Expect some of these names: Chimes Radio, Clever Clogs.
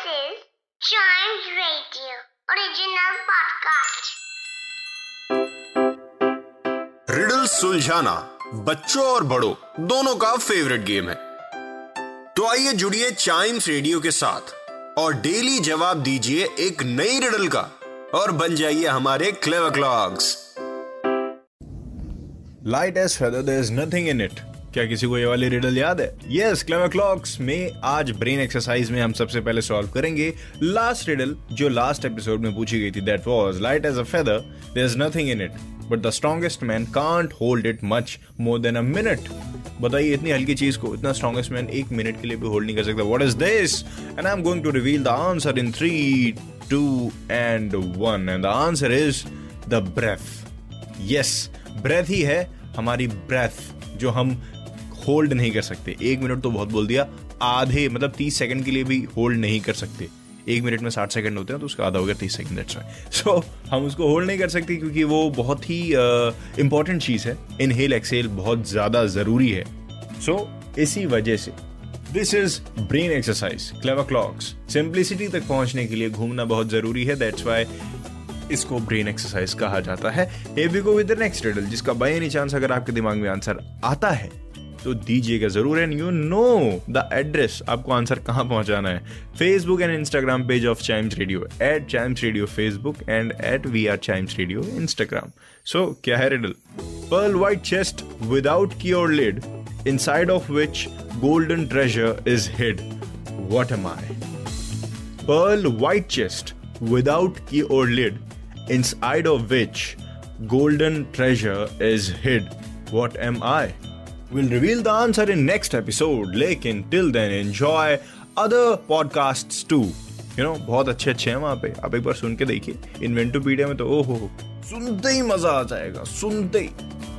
Chimes Radio original podcast. Riddle सुलझाना बच्चों और बड़ों दोनों का फेवरेट गेम है, तो आइए जुड़िए चाइम्स रेडियो के साथ और डेली जवाब दीजिए एक नई रिडल का और बन जाइए हमारे clever clogs. Light as feather there is nothing in it. क्या किसी को ये वाली रिडल याद है? यस, क्लेवर क्लॉक्स में आज ब्रेन एक्सरसाइज में हम सबसे पहले सॉल्व करेंगे लास्ट रिडल जो लास्ट एपिसोड में पूछी गई थी। That was light as a feather there is nothing in it but the strongest man can't hold it much more than a minute. बताइए, इतनी हल्की चीज को इतना स्ट्रॉन्गेस्ट मैन 1 मिनट के लिए भी होल्ड नहीं कर सकता। What is this? And I am going to reveal the answer in 3, 2, 1 and the answer is the breath. Yes, breath ही है हमारी ब्रेथ जो हम होल्ड नहीं कर सकते। 1 मिनट तो बहुत बोल दिया, आधे मतलब 30 सेकंड के लिए भी होल्ड नहीं कर सकते। 1 मिनट में 60 सेकंड होते हैं तो उसका आधा हो गया 30 सेकंड। That's right. सो हम उसको होल्ड नहीं कर सकते क्योंकि वो बहुत ही इंपॉर्टेंट चीज़ है। इनहेल एक्सेल बहुत ज़्यादा ज़रूरी है। सो इसी वजह से this is brain exercise clever clogs. Simplicity तक पहुंचने के लिए घूमना बहुत ज़रूरी है। दैट्स वाई इसको ब्रेन एक्सरसाइज कहा जाता है। Here we go with the next riddle, जिसका बाय एनी चांस अगर आपके दिमाग में आंसर आता है तो दीजिएगा जरूर। And you know the address, आपको आंसर कहाँ पहुंचाना है। Facebook and Instagram page of Chimes Radio, @ChimesRadio Facebook and @WeAreChimesRadio Instagram. So क्या है riddle? Pearl white chest without key और lid inside of which golden treasure is hid. What am I? Pearl white chest without key और lid inside of which golden treasure is hid. What am I? We'll reveal the answer in next episode. Lekin till then enjoy other podcasts too. You know, बहुत अच्छे हैं वहाँ पे, आप एक बार सुन के देखिए। इन्वेंटोपीडिया में तो ओहो सुनते ही मजा आ जाएगा, सुनते ही।